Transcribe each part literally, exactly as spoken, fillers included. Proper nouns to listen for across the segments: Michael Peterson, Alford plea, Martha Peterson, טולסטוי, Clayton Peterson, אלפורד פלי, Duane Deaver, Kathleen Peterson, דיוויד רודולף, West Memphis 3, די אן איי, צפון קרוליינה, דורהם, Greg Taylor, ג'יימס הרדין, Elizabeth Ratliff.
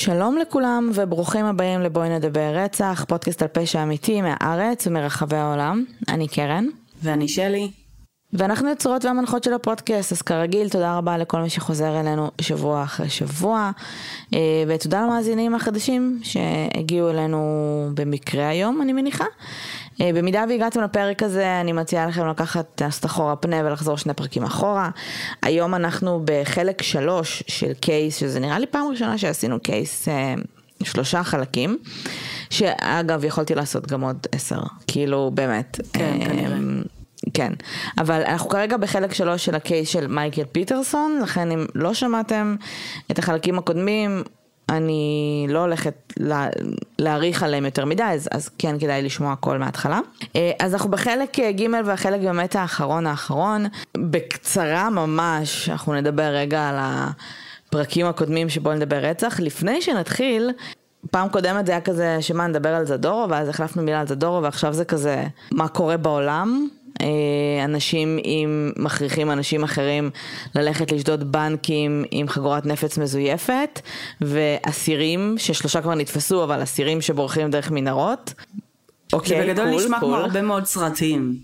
שלום לכולם וברוכים הבאים לבואי נדבר רצח, פודקאסט על פשע אמיתי מהארץ ומרחבי העולם. אני קרן. ואני שלי. ואנחנו יוצרות והמנחות של הפודקאסט, אז כרגיל תודה רבה לכל מי שחוזר אלינו שבוע אחרי שבוע, ותודה למאזינים החדשים שהגיעו אלינו במקרה היום, אני מניחה. במידה והגעתם לפרק הזה, אני מציעה לכם לקחת אחורה פנה ולחזור שני פרקים אחורה. היום אנחנו בחלק שלוש של קייס, שזה נראה לי פעם ראשונה שעשינו קייס שלושה חלקים, שאגב יכולתי לעשות גם עוד עשר, כאילו באמת. כן, כנראה. כן, אבל אנחנו כרגע בחלק שלוש של הקייס של מייקל פיטרסון, לכן אם לא שמעתם את החלקים הקודמים, אני לא הולכת לה, להעריך עליהם יותר מדי, אז, אז כן כדאי לשמוע הכל מההתחלה. אז אנחנו בחלק ג' והחלק באמת האחרון האחרון, בקצרה ממש, אנחנו נדבר רגע על הפרקים הקודמים שבו נדבר רצח. לפני שנתחיל, פעם קודמת זה היה כזה שמה נדבר על זדורו, ואז החלפנו מילה על זדורו, ועכשיו זה כזה מה קורה בעולם, אנשים עם מכריחים אנשים אחרים ללכת לשדוד בנקים עם חגורת נפץ מזויפת, ואסירים ששלושה כבר נתפסו אבל אסירים שבורחים דרך מנהרות. אוקיי, בגדול נשמע כמו הרבה מאוד סרטים.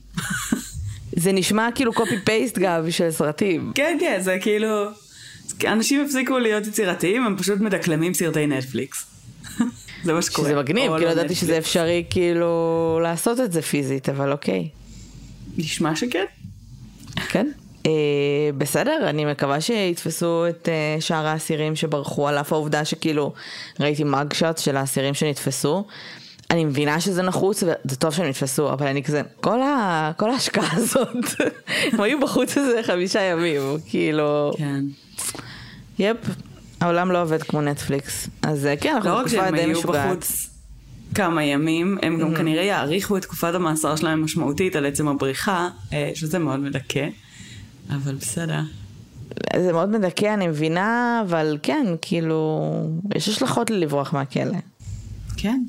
זה נשמע כאילו קופי פייסט גם של סרטים. כן כן, זה כאילו אנשים הפסיקו להיות יצירתיים, הם פשוט מדקלמים סרטי נטפליקס. זה מה שקורה. שזה מגניב, כאילו ידעתי שזה אפשרי כאילו לעשות את זה פיזית, אבל אוקיי, נשמע שכן. כן. בסדר, אני מקווה שיתפסו את שאר האסירים שברחו, על אף העובדה שכאילו ראיתי מגשט של האסירים שנתפסו. אני מבינה שזה נחוץ, וזה טוב שהם נתפסו, אבל אני כזה, כל ההשקעה הזאת, הם היו בחוץ איזה חמישה ימים, כאילו... כן. יפ, העולם לא עובד כמו נטפליקס. אז כן, אנחנו תקופה די משוגעת. כמה ימים, הם גם כנראה יעריכו את תקופת המאסר שלהם משמעותית על עצם הבריחה, שזה מאוד מדכא, אבל בסדר. זה מאוד מדכא, אני מבינה, אבל כן, כאילו, יש השלכות לברוח מהכלא. כן.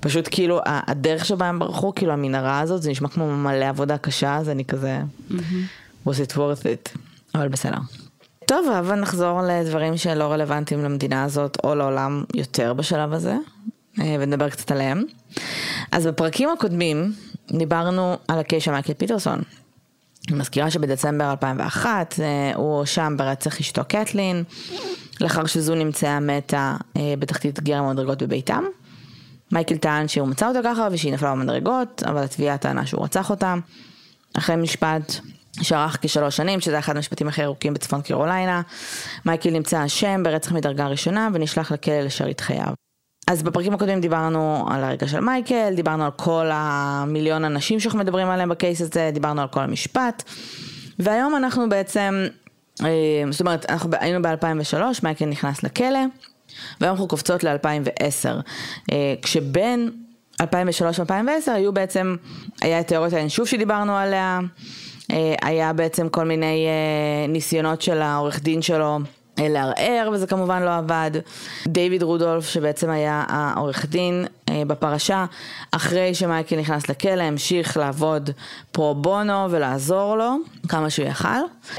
פשוט כאילו, הדרך שבה הם ברחו, כאילו המנהרה הזאת, זה נשמע כמו מלא עבודה קשה, אז אני כזה, was it worth it, אבל בסדר. טוב, אבל נחזור לדברים שלא רלוונטיים למדינה הזאת, או לעולם יותר בשלב הזה. ונדבר קצת עליהם. אז בפרקים הקודמים דיברנו על הקייס של מייקל פיטרסון. אני מזכירה שבדצמבר אלפיים ואחת הוא שם ברצח אשתו קתלין, לאחר שזו נמצאה מתה בתחתית גרם המדרגות בביתם. מייקל טען שהוא מצא אותה ככה ושהיא נפלה במדרגות, אבל התביעה טענה שהוא רצח אותה. אחרי משפט שערך כשלוש שנים, שזה אחד המשפטים הכי ארוכים בצפון קרוליינה, מייקל נמצא אשם ברצח מדרגה ראשונה ונשלח לכלא לשארית חייו. אז בפרקים הקודמים דיברנו על הרגע של מייקל, דיברנו על כל המיליון אנשים שאנחנו מדברים עליהם בקייס הזה, דיברנו על כל המשפט, והיום אנחנו בעצם, זאת אומרת, אנחנו היינו ב-אלפיים ושלוש, מייקל נכנס לכלא, והיום אנחנו קופצות ל-אלפיים ועשר, כשבין אלפיים ושלוש ל-אלפיים ועשר היו בעצם, היה את תיאוריות האינשוף שדיברנו עליה, היה בעצם כל מיני ניסיונות של העורך דין שלו, לערער, וזה כמובן לא עבד. דיוויד רודולף, שבעצם היה העורך דין בפרשה, אחרי שמייקל נכנס לכלא, המשיך לעבוד פרו בונו ולעזור לו כמה שהוא יכל.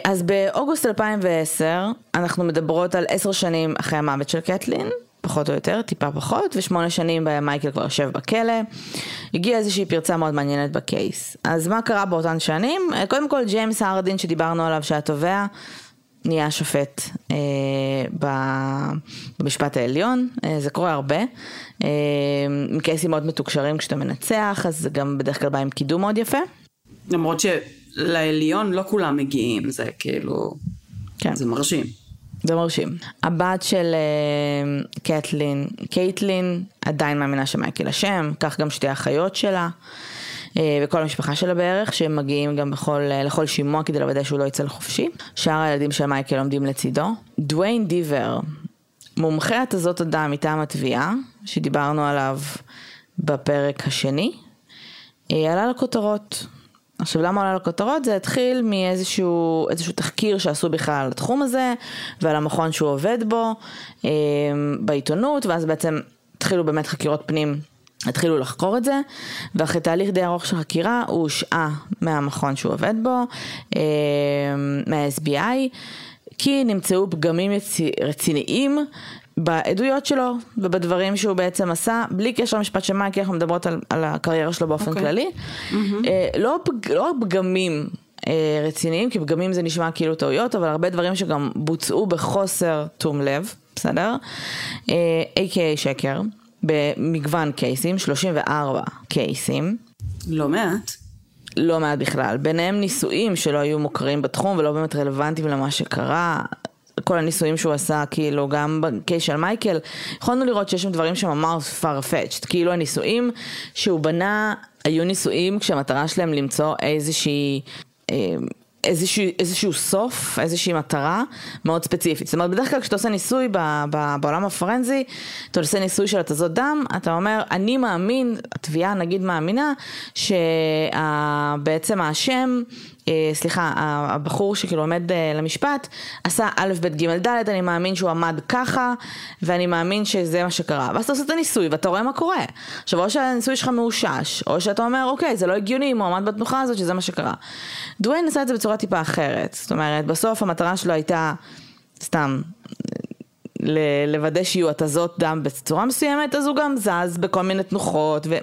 אז באוגוסט אלפיים ועשר, אנחנו מדברות על עשר שנים אחרי המוות של קתלין, פחות או יותר, טיפה פחות, ושמונה שנים בהם מייקל כבר יושב בכלא. הגיעה איזושהי פרצה מאוד מעניינת בקייס. אז מה קרה באותן שנים? קודם כל, ג'יימס הרדין, שדיברנו עליו שהתובע, נהיה שופט אה, במשפט העליון, אה, זה קורה הרבה, אה, מקייסים מאוד מתוקשרים כשאתה מנצח, אז זה גם בדרך כלל בא עם קידום מאוד יפה. למרות שלעליון לא כולם מגיעים, זה כאילו, כן. זה מרשים. זה מרשים. הבת של אה, קייטלין, קייטלין עדיין מאמינה שמייקל השם, כך גם שתי האחיות שלה, וכל המשפחה שלה בערך, שהם מגיעים גם בכל, לכל שימוע כדי לוודא שהוא לא יצא לחופשי. שאר הילדים של מייקל עומדים לצידו. דוויין דיבר, מומחה התזות אדם מטעם התביעה, שדיברנו עליו בפרק השני, עלה לכותרות. עכשיו, למה עלה לכותרות? זה התחיל מאיזשהו איזשהו תחקיר שעשו בכלל על התחום הזה, ועל המכון שהוא עובד בו, בעיתונות, ואז בעצם התחילו באמת חקירות פנים, התחילו לחקור את זה, ואחרי תהליך די ארוך של חקירה, הוא הושעה מהמכון שהוא עובד בו, מה-אס בי איי, כי נמצאו פגמים רציניים בעדויות שלו ובדברים שהוא בעצם עשה, בלי קשר למשפט שמה, כי אנחנו מדברות על, על הקריירה שלו באופן okay. כללי, mm-hmm. אה, לא, לא פגמים אה, רציניים, כי פגמים זה נשמע כאילו טעויות, אבל הרבה דברים שגם בוצעו בחוסר תום לב, בסדר? אה, איי קיי איי שקר, במגוון קייסים, שלושים וארבע קייסים. לא מעט. לא מעט בכלל. ביניהם ניסויים שלא היו מוכרים בתחום ולא באמת רלוונטיים למה שקרה, כל הניסויים שהוא עשה, כאילו, גם בקייס של מייקל, יכולנו לראות שיש שם דברים שממש far-fetched, כאילו הניסויים שהוא בנה, היו ניסויים כשהמטרה שלהם למצוא איזושהי, איזשהו, איזשהו סוף, איזושהי מטרה מאוד ספציפית. זאת אומרת, בדרך כלל כשאתה עושה ניסוי בעולם הפורנזי, אתה עושה ניסוי של התזות דם, אתה אומר, אני מאמין, התביעה נגיד מאמינה, שבעצם האשם, סליחה, הבחור שכאילו עומד למשפט, עשה א' ב' ג' ד', אני מאמין שהוא עמד ככה, ואני מאמין שזה מה שקרה. ואז אתה עושה את הניסוי, ואתה רואה מה קורה. עכשיו, או שהניסוי שלך מאושש, או שאתה אומר, אוקיי, זה לא הגיוני, הוא עמד בתנוחה הזאת, שזה מה שקרה. דוויין עשה את זה בצורה טיפה אחרת. זאת אומרת, בסוף המטרה שלו הייתה, סתם, לוודא שיהיו התזות דם בצורה מסוימת, אז הוא גם זז בכל מיני תנוחות, ו...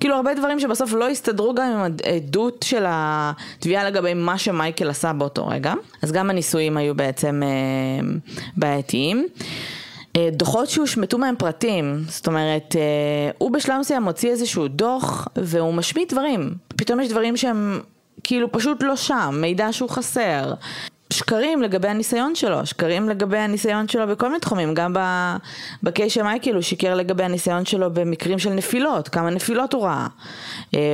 כאילו הרבה דברים שבסוף לא הסתדרו גם עם העדות של התביעה לגבי מה שמייקל עשה באותו רגע. אז גם הניסויים היו בעצם אה, בעייתיים. אה, דוחות שהושמטו מהם פרטים, זאת אומרת, אה, הוא בשלב מסוים מוציא איזשהו דוח והוא משמיט דברים. פתאום יש דברים שהם כאילו פשוט לא שם, מידע שהוא חסר. שקרים לגבי הניסיון שלו, שקרים לגבי הניסיון שלו בכל מיני תחומים, גם בקייס של מייקל הוא שיקר לגבי הניסיון שלו במקרים של נפילות, כמה נפילות הוא ראה,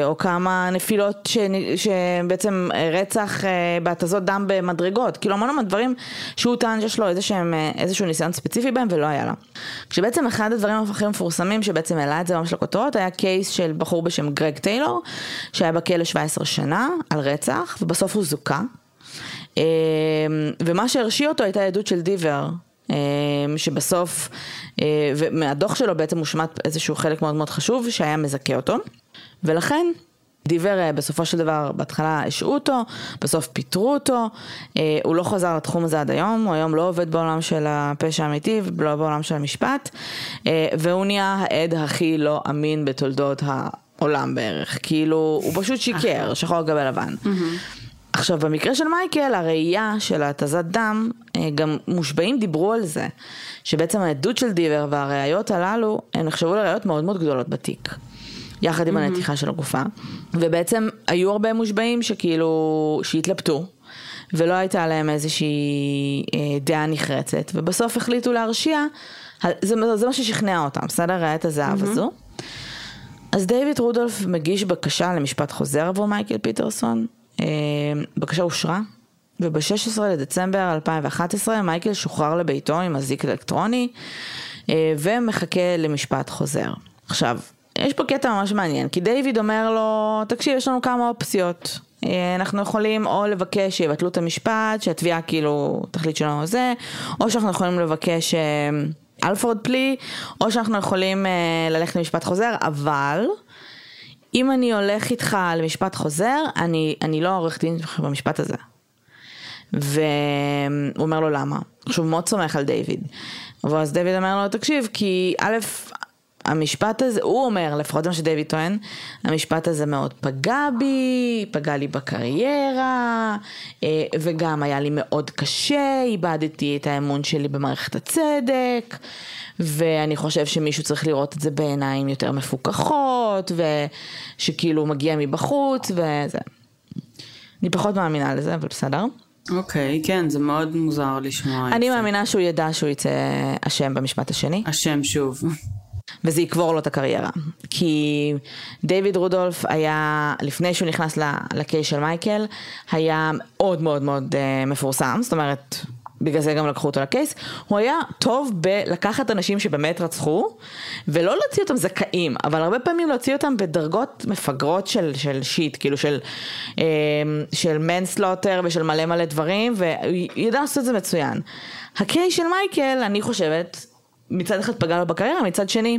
או כמה נפילות שבעצם רצח בהתזות דם במדרגות, כאילו המון המון דברים שהוא טען שיש לו איזשהו ניסיון ספציפי בהם ולא היה לה. כשבעצם אחד הדברים הכי מפורסמים שבעצם העלה את זה ממש לכותרות, היה קייס של בחור בשם גרג טיילור, שהיה בכלא שבע עשרה שנה על רצח, ובסוף הוא זוכה. ומה שהרשיא אותו הייתה העדות של דיבר, שבסוף, ומהדוח שלו בעצם הושמט איזשהו חלק מאוד מאוד חשוב שהיה מזכה אותו, ולכן דיבר בסופו של דבר בהתחלה השעו אותו, בסוף פיטרו אותו, הוא לא חזר לתחום הזה עד היום, הוא היום לא עובד בעולם של הפשע האמיתי ולא בעולם של המשפט, והוא נהיה העד הכי לא אמין בתולדות העולם בערך, כאילו הוא פשוט שיקר, שחור גבי לבן. עכשיו, במקרה של מייקל, הראייה של התזת דם, גם מושבעים דיברו על זה, שבעצם העדות של דיבר והראיות הללו, הן נחשבו לראיות מאוד מאוד גדולות בתיק, יחד עם mm-hmm. הנתיחה של הגופה, ובעצם היו הרבה מושבעים שכאילו, שהתלבטו, ולא הייתה להם איזושהי דעה נחרצת, ובסוף החליטו להרשיע, זה, זה מה ששכנע אותם, סדר ראיית הזהב mm-hmm. הזו. אז דיוויד רודולף מגיש בקשה למשפט חוזר עבור מייקל פיטרסון, בקשה אושרה, וב-שישה עשר לדצמבר אלפיים ואחת עשרה מייקל שוחרר לביתו עם אזיק אלקטרוני ומחכה למשפט חוזר. עכשיו, יש פה קטע ממש מעניין, כי דיוויד אומר לו, תקשיב, יש לנו כמה אופציות, אנחנו יכולים או לבקש שיבטלו את המשפט, שהתביעה כאילו תחליט שלנו זה, או שאנחנו יכולים לבקש אלפורד פלי, או שאנחנו יכולים ללכת למשפט חוזר, אבל... אם אני הולך איתך למשפט חוזר, אני, אני לא עורך דין במשפט הזה. והוא אומר לו למה. עכשיו הוא מאוד סומך על דיוויד. ואז דיוויד אומר לו, תקשיב, כי א', המשפט הזה, הוא אומר, לפחות מה שדיוויד טוען, המשפט הזה מאוד פגע בי, פגע לי בקריירה, וגם היה לי מאוד קשה, איבדתי את האמון שלי במערכת הצדק, ואני חושב שמישהו צריך לראות את זה בעיניים יותר מפוקחות, ושכאילו מגיע מבחוץ, וזה. אני פחות מאמינה לזה, אבל בסדר. אוקיי, כן, זה מאוד מוזר לשמוע. אני מאמינה שהוא ידע שהוא יצא אשם במשפט השני. אשם שוב. וזה יקבור לו את הקריירה. כי דיוויד רודולף היה, לפני שהוא נכנס לקייס של מייקל, היה מאוד מאוד מאוד מפורסם, זאת אומרת... בגלל זה גם לקחו אותו לקייס, הוא היה טוב בלקחת אנשים שבאמת רצחו, ולא להוציא אותם זכאים, אבל הרבה פעמים להוציא אותם בדרגות מפגרות של, של שיט, כאילו של, של מנסלוטר ושל מלא מלא דברים, וידע לעשות את זה מצוין. הקייס של מייקל, אני חושבת, מצד אחד פגע לו בקריירה, מצד שני,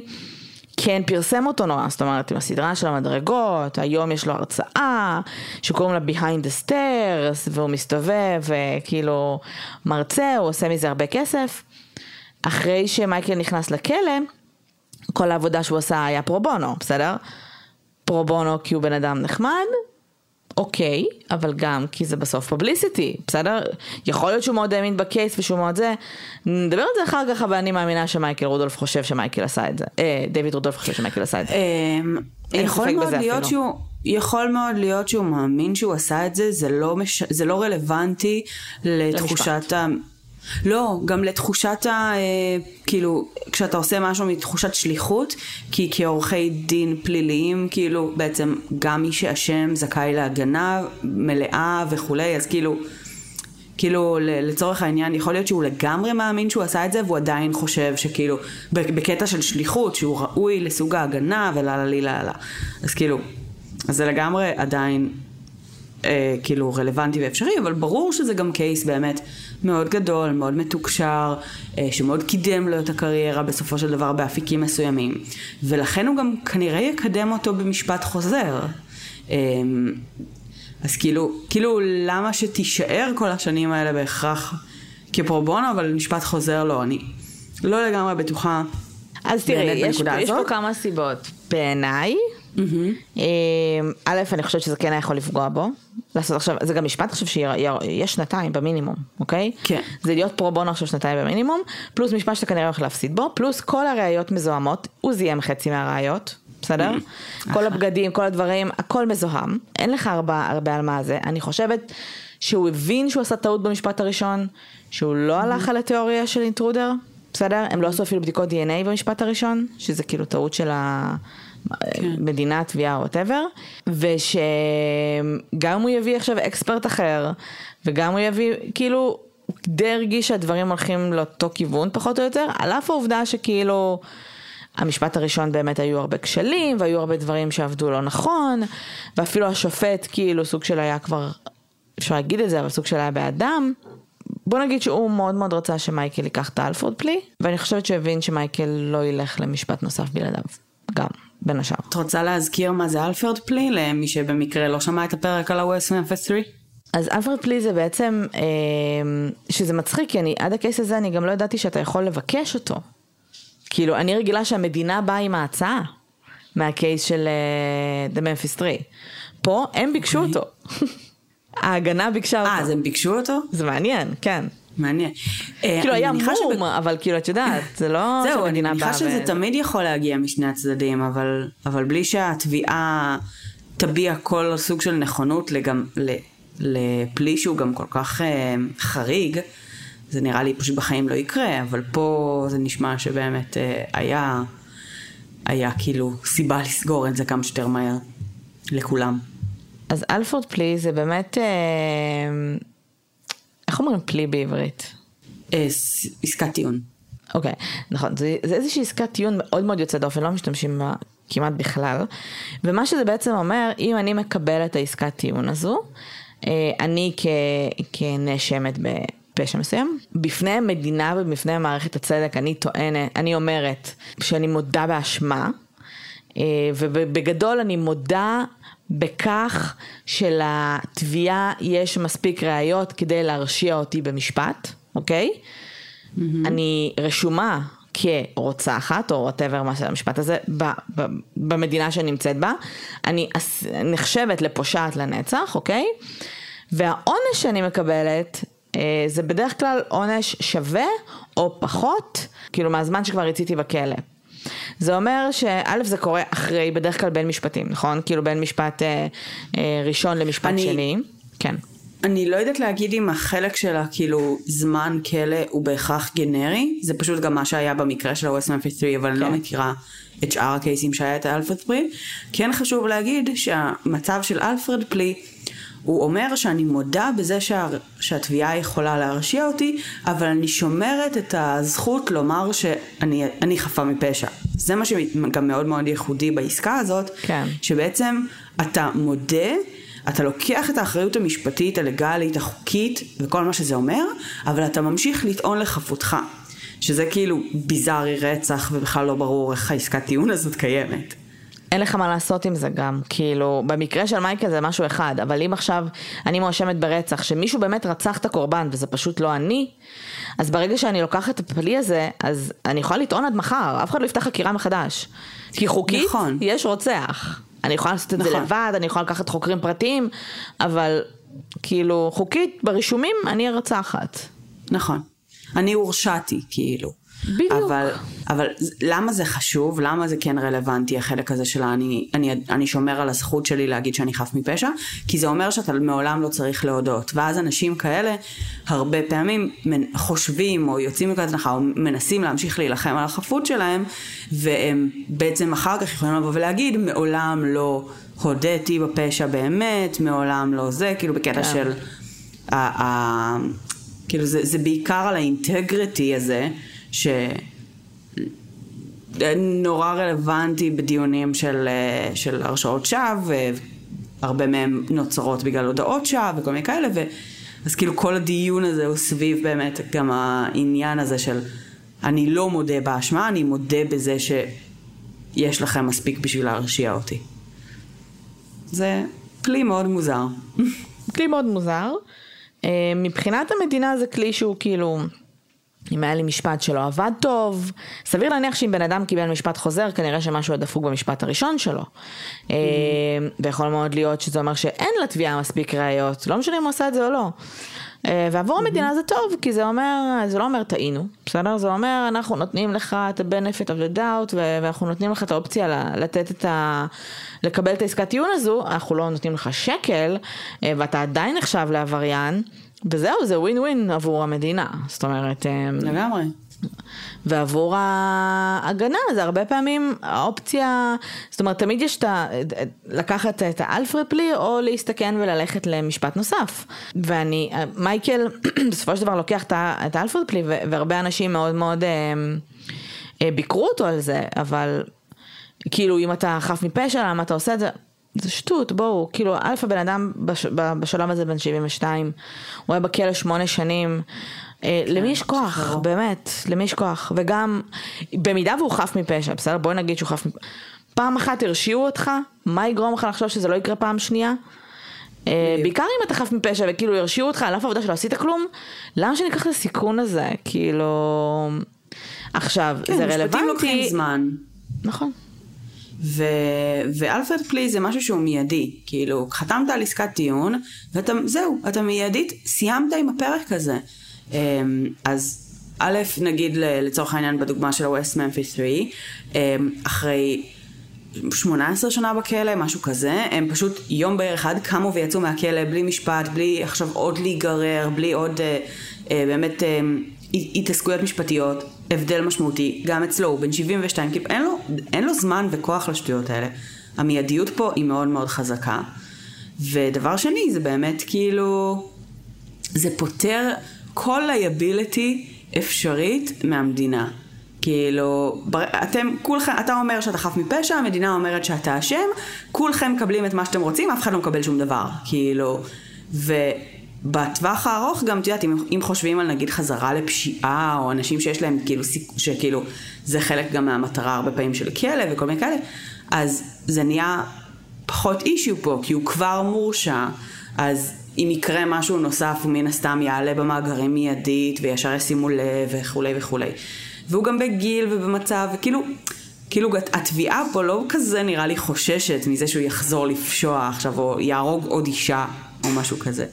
כן פרסם אותו נורא, זאת אומרת, עם הסדרה של המדרגות, היום יש לו הרצאה, שקוראים לה Behind the Stairs, והוא מסתובב, וכאילו מרצה, הוא עושה מזה הרבה כסף, אחרי שמייקל נכנס לכלא, כל העבודה שהוא עשה היה פרובונו, בסדר? פרובונו כי הוא בן אדם נחמד, אוקיי, אבל גם כי זה בסוף פובליסיטי, בסדר? יכול להיות שהוא מאוד האמין בקייס ושהוא מאוד זה, נדבר על זה אחר כך, אבל אני מאמינה שמייקל רודולף חושב שמייקל עשה את זה, אה, דיוויד רודולף חושב שמייקל עשה את זה. יכול מאוד להיות שהוא... יכול מאוד להיות שהוא מאמין שהוא עשה את זה, זה לא, מש... זה לא רלוונטי לתחושת ה... לא, גם לתחושת ה... כאילו, כשאתה עושה משהו מתחושת שליחות, כי כעורכי דין פליליים, כאילו, בעצם גם מי שאשם זכאי להגנה מלאה וכולי, אז כאילו, כאילו, לצורך העניין, יכול להיות שהוא לגמרי מאמין שהוא עשה את זה, והוא עדיין חושב שכאילו, בקטע של שליחות, שהוא ראוי לסוג ההגנה וללללללה. אז כאילו... אז זה לגמרי עדיין אה, כאילו רלוונטי ואפשרי, אבל ברור שזה גם קייס באמת מאוד גדול, מאוד מתוקשר, אה, שמאוד קידם לו את הקריירה בסופו של דבר באפיקים מסוימים. ולכן הוא גם כנראה יקדם אותו במשפט חוזר. אה, אז כאילו, כאילו למה שתישאר כל השנים האלה בהכרח כפרובונו, אבל משפט חוזר לא, אני לא לגמרי בטוחה. אז תראי, יש, יש פה כמה סיבות בעיניי. א', אני חושבת שזה כן היה יכול לפגוע בו, זה גם משפט עכשיו שיש שנתיים במינימום, אוקיי? זה להיות פרובונו עכשיו שנתיים במינימום, פלוס משפט שאתה כנראה הולך להפסיד בו, פלוס כל הראיות מזוהמות, הוא זיהם חצי מהראיות, בסדר? כל הבגדים, כל הדברים, הכל מזוהם, אין לך הרבה על מה זה. אני חושבת שהוא הבין שהוא עשה טעות במשפט הראשון, שהוא לא הלך על התיאוריה של אינטרודר, בסדר? הם לא עשו אפילו בדיקות די אן איי במשפט הראשון, שזה כאילו טעות של ה... מדינה, תביעה, whatever, ושגם הוא יביא עכשיו אקספרט אחר, וגם הוא יביא, כאילו, די הרגיש שהדברים הולכים לאותו כיוון, פחות או יותר, על אף העובדה שכאילו, המשפט הראשון באמת היו הרבה כשלים, והיו הרבה דברים שעבדו לא נכון, ואפילו השופט, כאילו, סוג שלה היה כבר, אפשר להגיד את זה, אבל סוג שלה היה באדם, בוא נגיד שהוא מאוד מאוד רצה שמייקל ייקח את האלפורד פלי, ואני חושבת שהבין שמייקל לא ילך למשפט נוסף בלעדיו, גם. בין השאר. את רוצה להזכיר מה זה אלפרד פלי, למי שבמקרה לא שמע את הפרק על ה-West Memphis שלוש? אז אלפרד פלי זה בעצם, שזה מצחיק, כי אני, עד הקייס הזה אני גם לא ידעתי שאתה יכול לבקש אותו. כאילו, אני רגילה שהמדינה באה עם ההצעה, מהקייס של The Memphis שלוש. פה הם ביקשו אותו. ההגנה ביקשה אותו. אז הם ביקשו אותו? זה מעניין, כן. מעניין. כאילו היה מום, אבל כאילו את יודעת, זה לא... זהו, אני מניחה שזה תמיד יכול להגיע משני הצדדים, אבל בלי שהתביעה תביע כל סוג של נכונות לפלי שהוא גם כל כך חריג, זה נראה לי פשוט בחיים לא יקרה, אבל פה זה נשמע שבאמת היה היה כאילו סיבה לסגור את זה כמה שיותר מהר לכולם. אז אלפורד פלי זה באמת... איך אומרים פלי בעברית? עסקת טיעון. אוקיי, נכון. זה, זה איזושהי עסקת טיעון מאוד מאוד יוצא דופן, לא משתמשים בה כמעט בכלל. ומה שזה בעצם אומר, אם אני מקבלת העסקת טיעון הזו, אני כ- כנשמת בפשע מסוים, בפני המדינה ובפני המערכת הצדק, אני טוענת, אני אומרת שאני מודה באשמה, ובגדול אני מודה בכך שלתביעה יש מספיק ראיות כדי להרשיע אותי במשפט, אוקיי? Mm-hmm. אני רשומה כרוצחת, או whatever מה של המשפט הזה, ב, ב, במדינה שנמצאת בה, אני נחשבת לפושעת לנצח, אוקיי? והעונש שאני מקבלת, אה, זה בדרך כלל עונש שווה או פחות, כאילו מהזמן שכבר רציתי בכלא. זה אומר שא' זה קורה אחרי, בדרך כלל בין משפטים, נכון? כאילו בין משפט אה, אה, ראשון למשפט אני, שני. כן. אני לא יודעת להגיד אם החלק שלה, כאילו, זמן כלא הוא בהכרח גנרי, זה פשוט גם מה שהיה במקרה של ה-West Memphis שלוש, אבל כן. אני לא מכירה את שאר הקייסים שהיה את האלפרד פלי. כן חשוב להגיד שהמצב של אלפרד פלי, הוא אומר שאני מודה בזה שה... שהתביעה יכולה להרשיע אותי, אבל אני שומרת את הזכות לומר שאני אני חפה מפשע. זה מה שגם מאוד מאוד ייחודי בעסקה הזאת, כן. שבעצם אתה מודה, אתה לוקח את האחריות המשפטית, הלגלית, החוקית, וכל מה שזה אומר, אבל אתה ממשיך לטעון לחפותך. שזה כאילו ביזרי רצח, ובכלל לא ברור איך העסקת טיעון הזאת קיימת. אין לך מה לעשות עם זה גם, כאילו, במקרה של מייקל זה משהו אחד, אבל אם עכשיו אני מואשמת ברצח, שמישהו באמת רצח את הקורבן, וזה פשוט לא אני, אז ברגע שאני לוקחת את הפלי הזה, אז אני יכולה לטעון עד מחר, אף אחד לא יפתח חקירה מחדש, כי חוקית נכון. יש רוצח, אני יכולה לעשות את נכון. זה לבד, אני יכולה לקחת חוקרים פרטיים, אבל כאילו, חוקית ברישומים אני הרצחת. נכון, אני הורשעתי, כאילו. אבל, אבל למה זה חשוב? למה זה כן רלוונטי, החלק הזה שלה? אני, אני, אני שומר על הזכות שלי להגיד שאני חף מפשע, כי זה אומר שאתה מעולם לא צריך להודות. ואז אנשים כאלה, הרבה פעמים חושבים או יוצאים מכלל הנחה, או מנסים להמשיך להילחם על החפות שלהם, והם בעצם אחר כך יכולים לבוא ולהגיד, מעולם לא הודיתי בפשע באמת, מעולם לא זה, כאילו בקטע של ה, ה, כאילו זה, זה בעיקר על האינטגריטי הזה, שנורא רלוונטי בדיונים של, של הרשעות שווא, והרבה מהם נוצרות בגלל הודעות שווא וכל מיני כאלה, אז כאילו כל הדיון הזה הוא סביב באמת גם העניין הזה של אני לא מודה באשמה, אני מודה בזה שיש לכם מספיק בשביל להרשיע אותי. זה כלי מאוד מוזר. כלי מאוד מוזר. מבחינת המדינה זה כלי שהוא כאילו, אם היה לי משפט שלא עבד טוב, סביר להניח שאם בן אדם קיבל משפט חוזר, כנראה שמשהו הדפוק במשפט הראשון שלו. ויכול מאוד להיות שזה אומר שאין לתביעה מספיק ראיות, לא משנה אם הוא עושה את זה או לא. ועבור המדינה זה טוב, כי זה אומר, זה לא אומר טעינו, בסדר? זה אומר, אנחנו נותנים לך את ה-benefit of the doubt, ואנחנו נותנים לך את האופציה לתת את ה... לקבל את העסקת טיעון הזו, אנחנו לא נותנים לך שקל, ואתה עדיין נחשב לעבריין, וזהו, זה ווין ווין עבור המדינה, זאת אומרת, לגמרי. ועבור ההגנה, זה הרבה פעמים האופציה, זאת אומרת, תמיד יש את ה... לקחת את האלפרד פלי, או להסתכן וללכת למשפט נוסף. ואני, מייקל, בסופו של דבר לוקח את האלפרד פלי, והרבה אנשים מאוד מאוד ביקרו אותו על זה, אבל כאילו, אם אתה חף מפשע, למה אתה עושה את זה? זה שטות, בואו, כאילו, אלפא בן אדם בשלב הזה בן שבעים ושתיים, הוא היה בכלא שמונה שנים, למי יש כוח, באמת, למי יש כוח, וגם, במידה והוא חף מפשע, בסדר, בואי נגיד שהוא חף מפשע, פעם אחת הרשיעו אותך, מה יגרום לך לחשוב שזה לא יקרה פעם שנייה? בעיקר אם אתה חף מפשע, וכאילו הרשיעו אותך על אף העובדה שלא עשית כלום, למה שניקח לסיכון הזה, כאילו, עכשיו, זה רלוונטי, כן, משפטים לוקחים זמן. נכון. ואלפרד פלי זה משהו שהוא מיידי, כאילו חתמת על עסקת טיעון וזהו, אתה מיידית סיימת עם הפרק הזה. אז א', נגיד לצורך העניין בדוגמה של ה-West Memphis שלוש, אחרי שמונה עשרה שנה בכלא, משהו כזה, הם פשוט יום בהיר אחד קמו ויצאו מהכלא בלי משפט, בלי עכשיו עוד להיגרר, בלי עוד באמת התעסקויות משפטיות, הבדל משמעותי, גם אצלו, הוא בן שבעים ושתיים, כי אין לו, אין לו זמן וכוח לשטויות האלה. המיידיות פה היא מאוד מאוד חזקה. ודבר שני, זה באמת כאילו, זה פותר כל liability אפשרית מהמדינה. כאילו, אתם, כולכם, אתה אומר שאתה חף מפשע, המדינה אומרת שאתה אשם, כולכם מקבלים את מה שאתם רוצים, אף אחד לא מקבל שום דבר. כאילו, ו... בטווח הארוך גם, תדעת, אם, אם חושבים על נגיד חזרה לפשיעה, או אנשים שיש להם כאילו, שכאילו, זה חלק גם מהמטרה הרבה פעמים של כלא וכל מיני כאלה, אז זה נהיה פחות אישיו פה, כי הוא כבר מורשע, אז אם יקרה משהו נוסף, הוא מן הסתם יעלה במאגרים מיידית, וישר ישימו לב וכו' וכו'. והוא גם בגיל ובמצב, וכאילו, כאילו התביעה פה לא כזה נראה לי חוששת מזה שהוא יחזור לפשוע עכשיו, או יהרוג עוד אישה, או משהו כזה.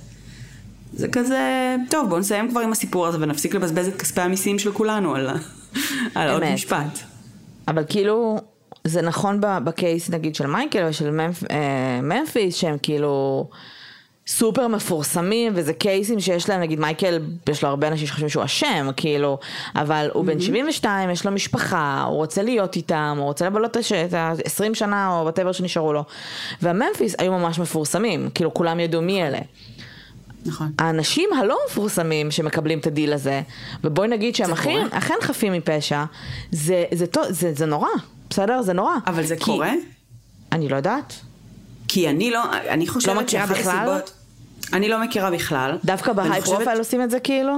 זה כזה, טוב, בואו נסיים כבר עם הסיפור הזה ונפסיק לבזבז את כספי המיסים של כולנו על, על עוד משפט. אבל כאילו, זה נכון בקייס נגיד של מייקל ושל ממפ... ממפיס, שהם כאילו סופר מפורסמים, וזה קייסים שיש להם, נגיד מייקל, יש לו הרבה אנשים שחושבים שהוא אשם, כאילו, אבל הוא בן שבעים ושתיים, יש לו משפחה, הוא רוצה להיות איתם, הוא רוצה לבלות את ה-עשרים שנה או בטבר שנשארו לו, והממפיס היו ממש מפורסמים, כאילו כולם ידעו מי אלה. נכון. האנשים הלא מפורסמים שמקבלים את הדיל הזה, ובואי נגיד שהם אכן, אכן חפים מפשע, זה, זה, זה, זה, זה נורא, בסדר? זה נורא. אבל זה כי, קורה? אני לא יודעת. כי אני לא, אני חושבת לא מכירה בכלל. סיבות, אני לא מכירה בכלל. דווקא בהיי פרופייל עושים את זה כאילו?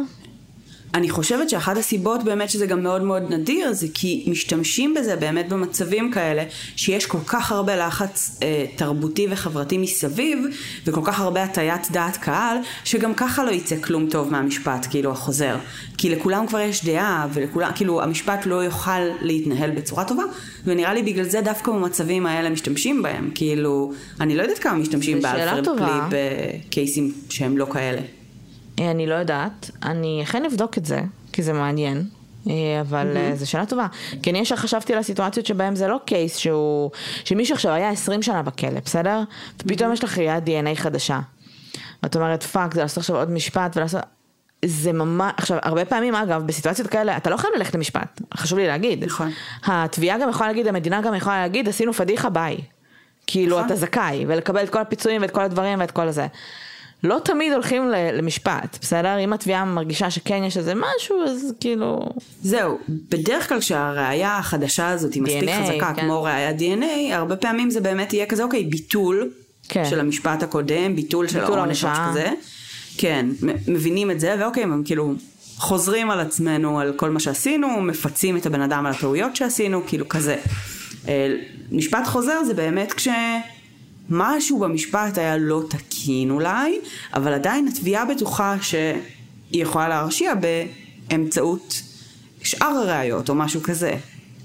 אני חושבת שאחת הסיבות באמת שזה גם מאוד מאוד נדיר, זה כי משתמשים בזה באמת במצבים כאלה, שיש כל כך הרבה לחץ אה, תרבותי וחברתי מסביב, וכל כך הרבה הטיית דעת קהל, שגם ככה לא יצא כלום טוב מהמשפט, כאילו החוזר. כי לכולם כבר יש דעה, ולכולם, כאילו המשפט לא יוכל להתנהל בצורה טובה, ונראה לי בגלל זה דווקא במצבים האלה משתמשים בהם, כאילו, אני לא יודעת כמה משתמשים באלפרד פלי בקייסים שהם לא כאלה. אני לא יודעת, אני אכן אבדוק את זה, כי זה מעניין, אבל זו שאלה טובה. כי אני ישר חשבתי על הסיטואציות שבהם זה לא קייס, שמישהו עכשיו היה עשרים שנה בכלא, בסדר? ופתאום יש לך ראיית די אן איי חדשה. ואת אומרת, פאק, זה לעשות עכשיו עוד משפט, ולעשות... זה ממש, עכשיו, הרבה פעמים, אגב, בסיטואציות כאלה, אתה לא חייב ללכת למשפט, חשוב לי להגיד. נכון. התביעה גם יכולה להגיד, המדינה גם יכולה להגיד, עשינו פדיחה, ביי. כאילו, אתה זכאי, ולקבל את כל הפיצויים, ואת כל הדברים, ואת כל זה. לא תמיד הולכים למשפט, בסדר? אם התביעה מרגישה שכן יש איזה משהו, אז כאילו... זהו, בדרך כלל שהראיה החדשה הזאת היא מספיק חזקה, כמו ראיה די אן איי, הרבה פעמים זה באמת יהיה כזה, אוקיי, ביטול של המשפט הקודם, ביטול של העונש כזה. כן, מבינים את זה, ואוקיי, הם כאילו חוזרים על עצמנו, על כל מה שעשינו, מפצים את הבן אדם על הפעויות שעשינו, כאילו כזה. משפט חוזר זה באמת כש... משהו במשפט היה לא תקין אולי, אבל עדיין התביעה בטוחה שהיא יכולה להרשיע באמצעות שאר הראיות או משהו כזה.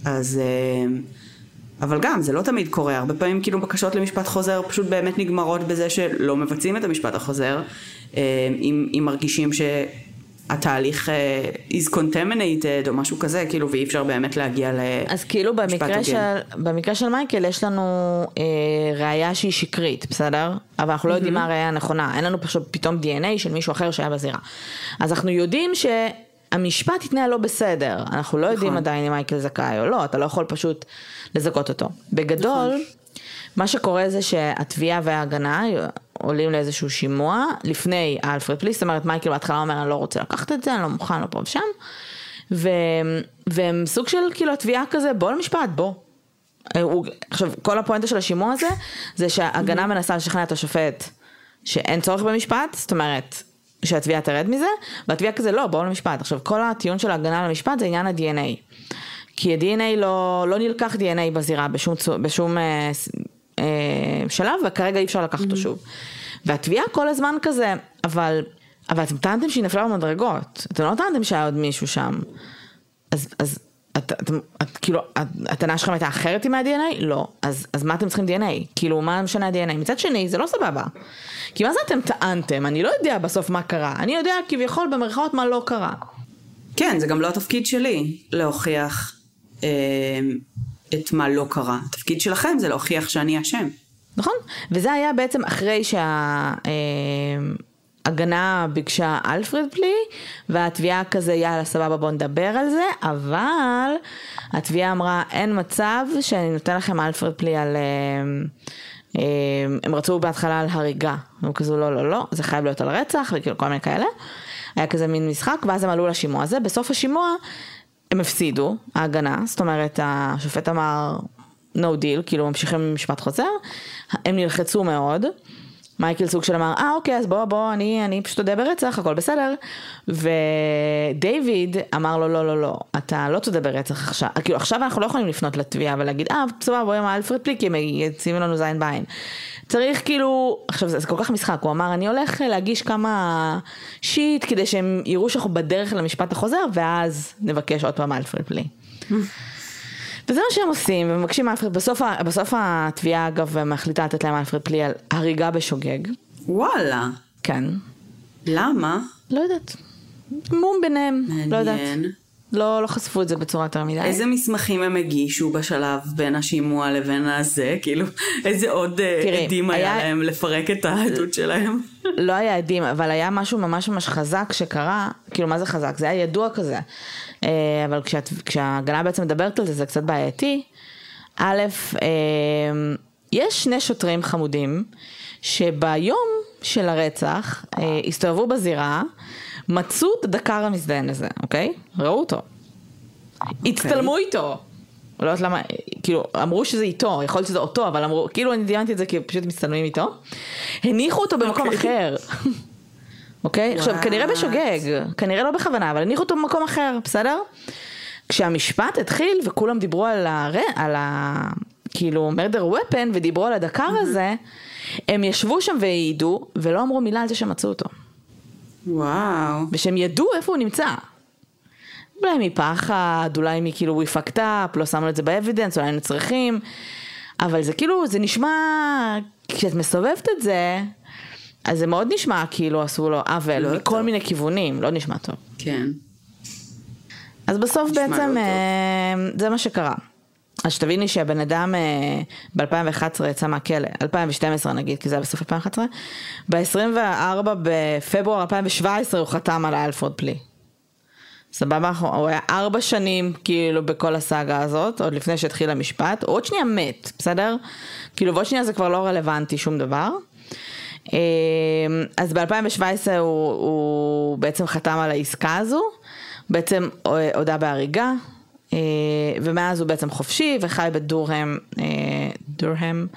אז, אבל גם זה לא תמיד קורה. הרבה פעמים כאילו בקשות למשפט חוזר פשוט באמת נגמרות בזה שלא מבצעים את המשפט החוזר, אם, אם מרגישים שהתהליך is contaminated או משהו כזה, כאילו, ואי אפשר באמת להגיע למשפט הוגן. אז כאילו במקרה של, במקרה של מייקל יש לנו אה, ראייה שהיא שקרית, בסדר? אבל אנחנו לא יודעים מה הראייה הנכונה. אין לנו פתאום די אן איי של מישהו אחר שהיה בזירה. אז אנחנו יודעים שהמשפט יתנהל לא בסדר. אנחנו לא יודעים עדיין אם מייקל זכאי או לא. אתה לא יכול פשוט לזכות אותו. בגדול, מה שקורה זה שהתביעה וההגנה... עולים לאיזשהו שימוע, לפני אלפרד פלי, זאת אומרת, מייקל בהתחלה אומר, אני לא רוצה לקחת את זה, אני לא מוכן, לא פה ושם, והם סוג של, כאילו, התביעה כזה, בוא למשפט, בוא. עכשיו, כל הפואנטה של השימוע הזה, זה שההגנה מנסה לשכנע את השופט, שאין צורך במשפט, זאת אומרת, שהתביעה תרד מזה, והתביעה כזה, לא, בוא למשפט. עכשיו, כל הטיעון של ההגנה למשפט, זה עניין ה-די אן איי. כי ה-די אן איי לא, לא נלקח די אן איי בזירה, בשום, בשום, שלב, וכרגע אי אפשר לקחת אותו שוב. והתביעה כל הזמן כזה, אבל, אבל אתם טענתם שהיא נפלה במדרגות, אתם לא טענתם שהיה עוד מישהו שם, אז, אז, את, את, את, כאילו, הטענה שלכם הייתה אחרת עם ה-די אן איי? לא. אז, אז מה אתם צריכים די אן איי? כאילו, מה משנה ה-די אן איי? מצד שני, זה לא סבבה. כי מה זה אתם טענתם? אני לא יודע בסוף מה קרה. אני יודע כביכול במרכאות מה לא קרה. כן, זה גם לא התפקיד שלי, להוכיח, אה, את מה לא קרה. התפקיד שלכם זה להוכיח שאני אשם. נכון? וזה היה בעצם אחרי שההגנה ביקשה אלפרד פלי, והתביעה כזה, יאללה, סבבה, בוא נדבר על זה, אבל התביעה אמרה, אין מצב שאני נותן לכם אלפרד פלי על... הם רצו בהתחלה על הריגה. הם כזו, לא, לא, לא, זה חייב להיות על רצח, וכאילו כל מיני כאלה. היה כזה מין משחק, ואז הם עלו לשימוע הזה. בסוף השימוע... הם הפסידו, ההגנה, זאת אומרת, השופט אמר, no deal, כאילו ממשיכים במשפט חוזר, הם נלחצו מאוד, מייקל סוג של אמר, אה, אוקיי, אז בוא, בוא, אני, אני פשוט יודע ברצח, הכל בסדר, ודייוויד אמר לו, לא, לא, לא, אתה לא תודה ברצח עכשיו, כאילו, עכשיו אנחנו לא יכולים לפנות לתביעה, ולהגיד, אה, בסדר, בואי עם האלפרד פלי, כי הם יצימו לנו זין בעין. צריך כאילו, עכשיו זה, זה כל כך משחק, הוא אמר, אני הולך להגיש כמה שיט, כדי שהם יראו שאנחנו בדרך למשפט החוזר, ואז נבקש עוד פעם אלפרד פלי. וזה מה שהם עושים, ומבקשים אלפרד, בסוף, בסוף התביעה אגב, מחליטה לתת להם אלפרד פלי על הריגה בשוגג. וואלה. כן. למה? לא יודעת. מום ביניהם, מעניין. לא יודעת. לא, לא חשפו את זה בצורה יותר מדי. איזה מסמכים הם הגישו בשלב בין השימוע לבין הזה? כאילו, איזה עוד עדים היה להם לפרק את העדות שלהם? לא היה עדים, אבל היה משהו ממש ממש חזק שקרה, כאילו מה זה חזק? זה היה ידוע כזה. אבל כשההגנה בעצם מדברת על זה, זה קצת בעייתי. א', יש שני שוטרים חמודים, שביום של הרצח, הסתובבו בזירה, מצאו את הדקר המזדהן הזה, אוקיי? ראו אותו. הצטלמו איתו. לא יודעת למה, כאילו, אמרו שזה איתו, יכול להיות שזה אותו, אבל אמרו, כאילו אני דיינתי את זה, כי פשוט מצטלמים איתו. הניחו אותו במקום אחר. אוקיי? עכשיו, כנראה בשוגג, כנראה לא בכוונה, אבל הניחו אותו במקום אחר, בסדר? כשהמשפט התחיל, וכולם דיברו על ה... כאילו, מרדר ופן, ודיברו על הדקר הזה, הם ישבו שם והעידו, ולא אמרו מילה על זה שמצאו אותו. וואו. ושהם ידעו איפה הוא נמצא. אולי מפחד, אולי מכאילו הוא יפקט אפ, לא שמנו את זה באבידנס, אולי היינו צריכים, אבל זה כאילו, זה נשמע, כשאת מסובבת את זה, אז זה מאוד נשמע כאילו עשו לו עוול, לא מכל טוב. מיני כיוונים, לא נשמע טוב. כן. אז בסוף בעצם, לא זה מה שקרה. אז שתביני שהבן אדם ב-אלפיים ואחת עשרה יצא מהכלא, אלפיים ושתים עשרה נגיד, כי זה היה בסוף אלפיים ואחת עשרה, ב-עשרים וארבעה בפברואר אלפיים ושבע עשרה הוא חתם על האלפורד פלי. סבבה, הוא היה ארבע שנים כאילו בכל הסאגה הזאת, עוד לפני שהתחיל המשפט, עוד שנייה מת, בסדר? כאילו ועוד שנייה זה כבר לא רלוונטי שום דבר. אז ב-אלפיים ושבע עשרה הוא, הוא בעצם חתם על העסקה הזו, בעצם הודע בהריגה, ומאז הוא בעצם חופשי וחי בדורהם, דורהם,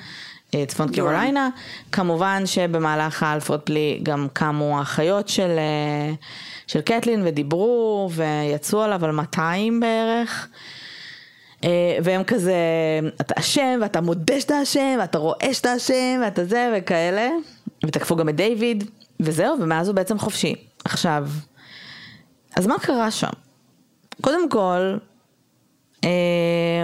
צפון קרוליינה. כמובן שבמהלך האלפורד פלי גם קמו האחיות של, של קטלין ודיברו ויצאו עליו על מאתיים בערך, והם כזה, אתה אשם ואתה מודה שאתה אשם ואתה רואה שאתה אשם ואתה זה וכאלה, ותקפו גם את דיוויד וזהו, ומאז הוא בעצם חופשי. עכשיו, אז מה קרה שם? קודם כל,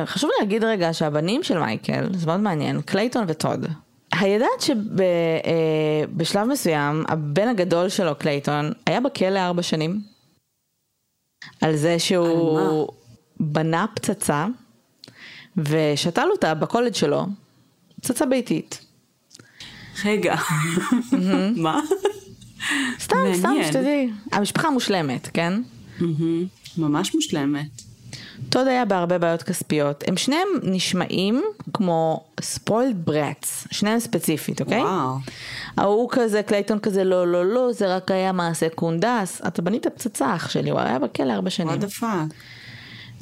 חשוב להגיד רגע שהבנים של מייקל, זה מאוד מעניין, קלייטון וטוד. הידעת שבשלב מסוים, הבן הגדול שלו, קלייטון, היה בכלא ארבע שנים, על זה שהוא בנה פצצה, ושתל אותה בקולג' שלו, פצצה ביתית. רגע, מה? סתם, סתם, שתדעי. המשפחה מושלמת, כן? ממש מושלמת. טוד היה בהרבה בעיות כספיות. הם שניהם נשמעים כמו spoiled brats, שניהם ספציפית, אוקיי? וואו. הוא כזה, קלייטון כזה, לא, לא, לא, זה רק היה מעשה קונדס. אתה בנית פצצה, אח שלי, הוא היה בכלא ארבע שנים. What the fuck?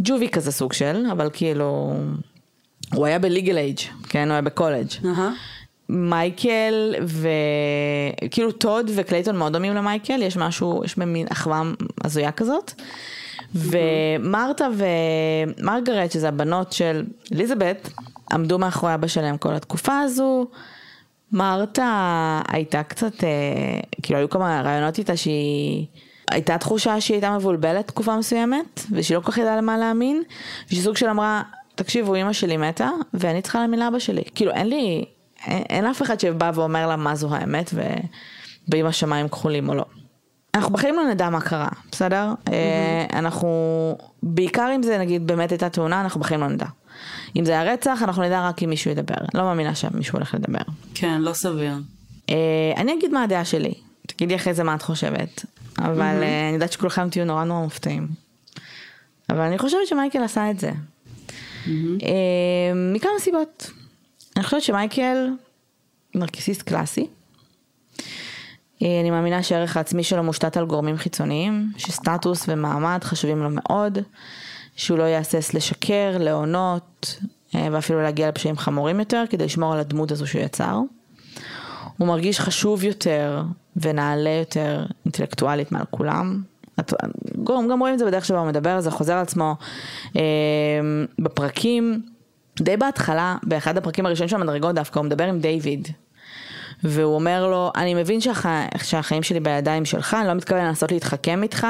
ג'ובי כזה סוג של, אבל כאילו, הוא היה בליגל אייג', כן? הוא היה בקולג'. אהה. מייקל ו... כאילו טוד וקלייטון מאוד דומים למייקל, יש משהו, יש ממין אחווה הזויה כזאת. ומרתה ומרגרט, שזה הבנות של אליזבת, עמדו מאחורי אבא שלהם כל התקופה הזו. מרתה הייתה קצת, כאילו היו כמה רעיונות איתה שהיא... הייתה תחושה שהיא הייתה מבולבלת תקופה מסוימת, ושהיא לא כל כך ידעה למה להאמין, ושסוג של אמרה, תקשיבו, אמא שלי מתה, ואני צריכה להאמין לאבא שלי. כאילו אין לי... אין אף אחד שבא ואומר לה מה זו האמת ובאים השמיים כחולים או לא. אנחנו בחיים לא נדע מה קרה, בסדר? אנחנו, בעיקר אם זה נגיד באמת הייתה תאונה, אנחנו בחיים לא נדע. אם זה היה רצח, אנחנו נדע רק אם מישהו ידבר. לא מאמינה שמישהו הולך לדבר. כן, לא סביר. אני אגיד מה הדעה שלי. תגידי אחרי זה מה את חושבת. אבל אני יודעת שכולכם תהיו נורא נורא מופתעים. אבל אני חושבת שמייקל עשה את זה. מכמה סיבות. אני חושבת שמייקל נרקיסיסט קלאסי. אני מאמינה שהערך העצמי שלו מושתת על גורמים חיצוניים, שסטטוס ומעמד חשובים לו מאוד, שהוא לא יעסס לשקר, לעונות, ואפילו להגיע לפשעים חמורים יותר, כדי לשמור על הדמות הזו שהוא יצר. הוא מרגיש חשוב יותר ונעלה יותר אינטלקטואלית מעל כולם. גורם, גם רואים את זה בדרך שבה הוא מדבר, זה חוזר על עצמו בפרקים, די בהתחלה, באחד הפרקים הראשונים של המדרגות דווקא, הוא מדבר עם דיוויד, והוא אומר לו, אני מבין שהחיים שלי בידיים שלך, אני לא מתכוון לנסות להתחכם איתך,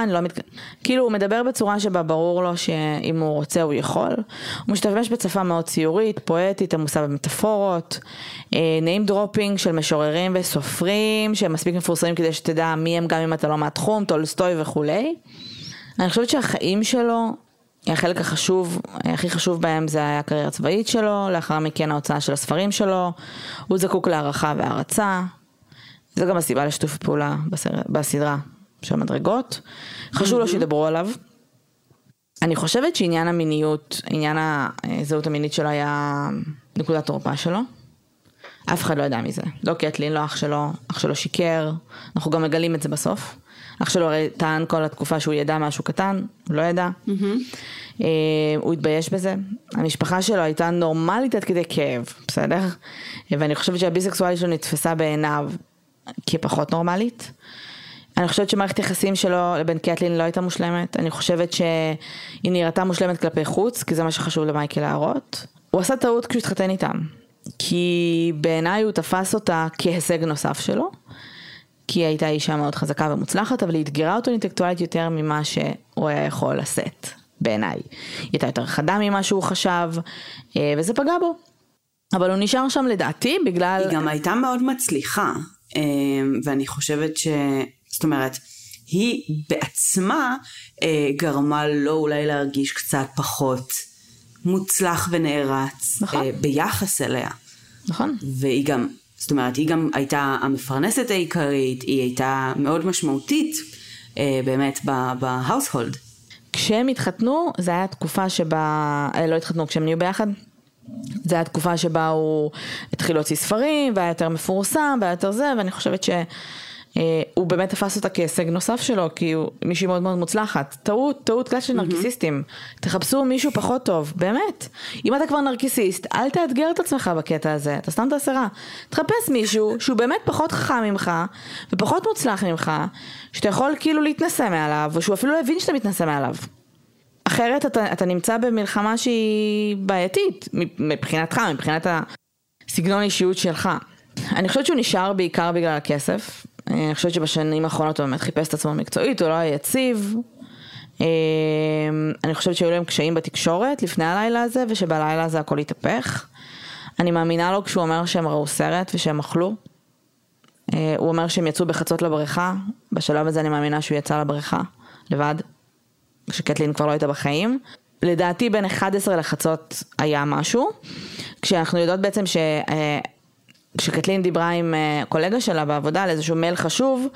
כאילו הוא מדבר בצורה שבה ברור לו שאם הוא רוצה הוא יכול, הוא משתמש בשפה מאוד ציורית, פואטית, עמוסה במטאפורות, נעים דרופינג של משוררים וסופרים, שהם מספיק מפורסמים כדי שתדע מי הם גם אם אתה לא מהתחום, טולסטוי וכולי. אני חושבת שהחיים שלו, החלק החשוב, הכי חשוב בהם זה היה הקריירה הצבאית שלו, לאחר מכן ההוצאה של הספרים שלו, הוא זקוק להערכה והערצה, זה גם הסיבה לשיתוף פעולה בסדרה של המדרגות, חשוב לו שידברו עליו. אני חושבת שעניין המיניות, עניין הזהות המינית שלו היה נקודת תורפה שלו, אף אחד לא ידע מזה, לא קטלין, לא אח שלו, אח שלו שיקר, אנחנו גם מגלים את זה בסוף. אח שלו הרי טען כל התקופה שהוא ידע משהו קטן, הוא לא ידע. Mm-hmm. הוא התבייש בזה. המשפחה שלו הייתה נורמלית עד כדי כאב, בסדר? ואני חושבת שהביסקסואלית שלו נתפסה בעיניו כפחות נורמלית. אני חושבת שמערכת יחסים שלו לבין קטלין לא הייתה מושלמת, אני חושבת שהיא נראתה מושלמת כלפי חוץ, כי זה מה שחשוב למייקל להראות. הוא עשה טעות כשהתחתן איתם, כי בעיניי הוא תפס אותה כהישג נוסף שלו, כי היא הייתה אישה מאוד חזקה ומוצלחת, אבל היא התגרה אותו אינטלקטואלית יותר ממה שהוא היה יכול לשאת, בעיניי. היא הייתה יותר חדה ממה שהוא חשב, וזה פגע בו. אבל הוא נשאר שם לדעתי בגלל... היא גם הייתה מאוד מצליחה, ואני חושבת ש... זאת אומרת, היא בעצמה גרמה לו אולי להרגיש קצת פחות מוצלח ונערץ, נכון. ביחס אליה. נכון. והיא גם... זאת אומרת, היא גם הייתה המפרנסת העיקרית, היא הייתה מאוד משמעותית באמת בהאוסהולד. כשהם התחתנו, זה היה תקופה שבה, לא התחתנו, כשהם נהיו ביחד, זה היה תקופה שבה הוא התחיל להוציא ספרים, והיה יותר מפורסם, והיה יותר זה, ואני חושבת שהוא באמת תפס אותה כהישג נוסף שלו, כי הוא מישהי מאוד מאוד מוצלחת. טעות, טעות כלל של נרקיסיסטים. תחפשו מישהו פחות טוב, באמת. אם אתה כבר נרקיסיסט, אל תאתגר את עצמך בקטע הזה, אתה סתם תעשרה. תחפש מישהו שהוא באמת פחות חכם ממך, ופחות מוצלח ממך, שאתה יכול כאילו להתנסה מעליו, או שהוא אפילו לא הבין שאתה מתנסה מעליו. אחרת אתה, אתה נמצא במלחמה שהיא בעייתית, מבחינתך, מבחינת הסגנון אישיות שלך. אני חושבת שהוא נשאר בעיקר בגלל הכסף. אני חושבת שבשנים האחרונות הוא באמת חיפש את עצמו מקצועית, הוא לא היה יציב. אני חושבת שהיו להם קשיים בתקשורת לפני הלילה הזה, ושבלילה הזה הכל התהפך. אני מאמינה לו כשהוא אומר שהם ראו סרט ושהם אכלו. הוא אומר שהם יצאו בחצות לבריכה. בשלב הזה אני מאמינה שהוא יצא לבריכה לבד. כשקטלין כבר לא הייתה בחיים. לדעתי בין אחת עשרה לחצות היה משהו, כשאנחנו יודעות בעצם ש... כשקטלין דיברה עם קולגה שלה בעבודה על איזשהו מייל חשוב,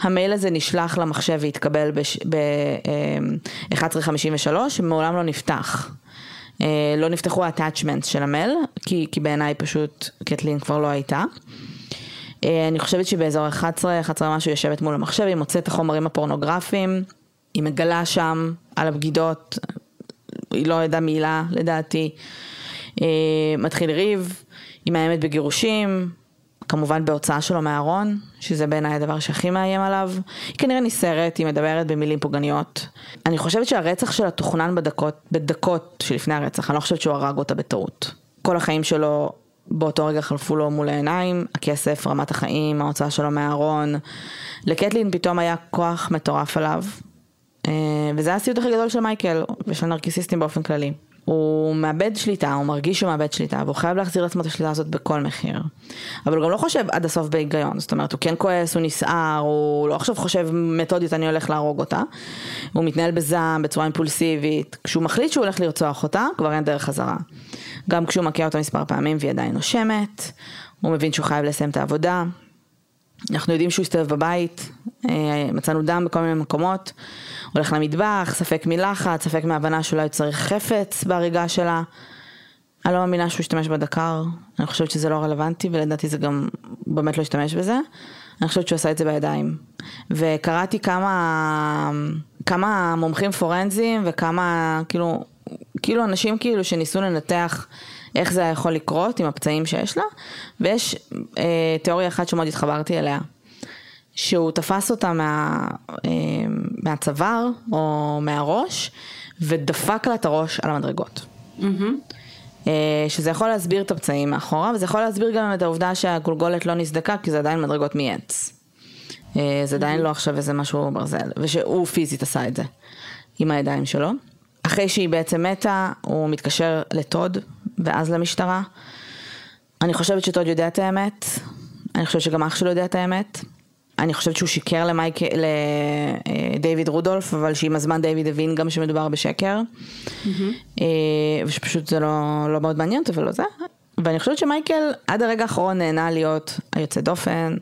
המייל הזה נשלח למחשב והתקבל ב-אחת עשרה חמישים ושלוש, שמעולם לא נפתח. לא נפתחו ה-attachments של המייל, כי, כי בעיניי פשוט קטלין כבר לא הייתה. אני חושבת שבאזור אחת עשרה, אחת עשרה משהו יושבת מול המחשב, היא מוצאת החומרים הפורנוגרפיים, היא מגלה שם על הבגידות, היא לא ידעה מילה לדעתי, מתחיל ריב, היא מאיימת בגירושים, כמובן בהוצאה שלו מהארון, שזה בעיניי הדבר שהכי מאיים עליו, היא כנראה ניסרת, היא מדברת במילים פוגעניות. אני חושבת שהרצח שלה תוכנן בדקות, בדקות שלפני הרצח, אני לא חושבת שהוא הרג אותה בטעות. כל החיים שלו באותו רגע חלפו לו מול העיניים, הכסף, רמת החיים, ההוצאה שלו מהארון, לקטלין פתאום היה כוח מטורף עליו, וזה הסיוט הכי גדול של מייקל ושל נרקיסיסטים באופן כללי. הוא מאבד שליטה, הוא מרגיש שהוא מאבד שליטה, והוא חייב להחזיר לעצמו את השליטה הזאת בכל מחיר. אבל הוא גם לא חושב עד הסוף בהיגיון, זאת אומרת, הוא כן כועס, הוא נסער, הוא לא עכשיו חושב מתודית, אני הולך להרוג אותה. הוא מתנהל בזעם, בצורה אימפולסיבית. כשהוא מחליט שהוא הולך לרצוח אותה, כבר אין דרך חזרה. גם כשהוא מכה אותה מספר פעמים והיא עדיין נושמת, הוא מבין שהוא חייב לסיים את העבודה. אנחנו יודעים שהוא הסתובב בבית, מצאנו דם בכל מיני מקומות, הולך למטבח, ספק מלחץ, ספק מהבנה שאולי צריך חפץ בהריגה שלה. אני לא מאמינה שהוא השתמש בדקר, אני חושבת שזה לא רלוונטי, ולדעתי זה גם באמת לא השתמש בזה. אני חושבת שהוא עשה את זה בידיים. וקראתי כמה, כמה מומחים פורנזיים, וכמה כאילו, כאילו אנשים כאילו שניסו לנתח איך זה יכול לקרות עם הפצעים שיש לה, ויש אה, תיאוריה אחת שמאוד התחברתי אליה, שהוא תפס אותה מה, אה, מהצוואר או מהראש, ודפק לה את הראש על המדרגות. Mm-hmm. אה, שזה יכול להסביר את הפצעים מאחורה, וזה יכול להסביר גם את העובדה שהגולגולת לא נזדקה, כי זה עדיין מדרגות מעץ. אה, זה עדיין mm-hmm. לא עכשיו איזה משהו ברזל, ושהוא פיזית עשה את זה, עם הידיים שלו. אחרי שהיא בעצם מתה, הוא מתקשר לטוד, ואז למשטרה. אני חושבת שטוד יודע את האמת. אני חושבת שגם אח שלו יודע את האמת. אני חושבת שהוא שיקר למייק... לדיוויד רודולף, אבל שעם הזמן דיוויד הבין גם שמדובר בשקר. Mm-hmm. ושפשוט זה לא, לא מאוד מעניין, אבל לא זה. ואני חושבת שמייקל עד הרגע האחרון נהנה להיות היוצא דופן,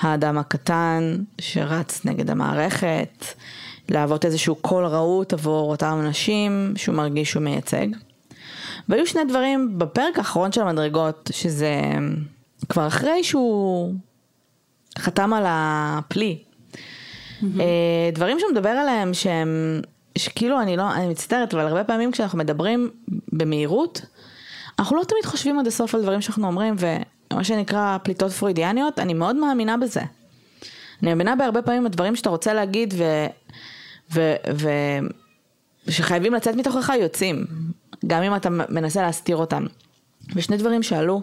האדם הקטן שרץ נגד המערכת, לעבוד איזשהו קול רעות עבור אותם אנשים שהוא מרגיש שהוא מייצג. והיו שני דברים בפרק האחרון של המדרגות, שזה כבר אחרי שהוא חתם על הפלי. Mm-hmm. דברים שהוא מדבר עליהם שהם, שכאילו אני לא, אני מצטערת, אבל הרבה פעמים כשאנחנו מדברים במהירות, אנחנו לא תמיד חושבים עד הסוף על דברים שאנחנו אומרים, ומה שנקרא פליטות פרוידיאניות, אני מאוד מאמינה בזה. אני מבינה בהרבה פעמים הדברים שאתה רוצה להגיד ושחייבים לצאת מתוכך יוצאים, גם אם אתה מנסה להסתיר אותם. ושני דברים שעלו.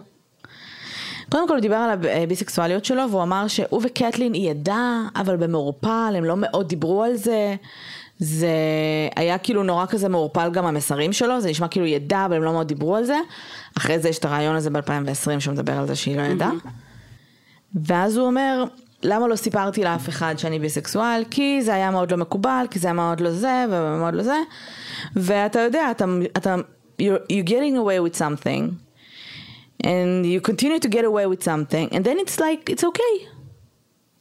קודם כל הוא דיבר על הביסקסואליות שלו, והוא אמר שהוא וקטלין היא ידעה, אבל במורפל, הם לא מאוד דיברו על זה, זה היה כאילו נורא כזה מאורפל גם המסרים שלו, זה נשמע כאילו ידע, אבל הם לא מאוד דיברו על זה. אחרי זה יש את הרעיון הזה ב-אלפיים ועשרים שמדבר על זה שהיא לא ידעה. ואז הוא אומר, למה לא סיפרתי לאף אחד שאני ביסקסואל? כי זה היה מאוד לא מקובל, כי זה היה מאוד לא זה, ומאוד לא זה. ואתה יודע, אתה, אתה, you're getting away with something, and you continue to get away with something, and then it's like, it's okay.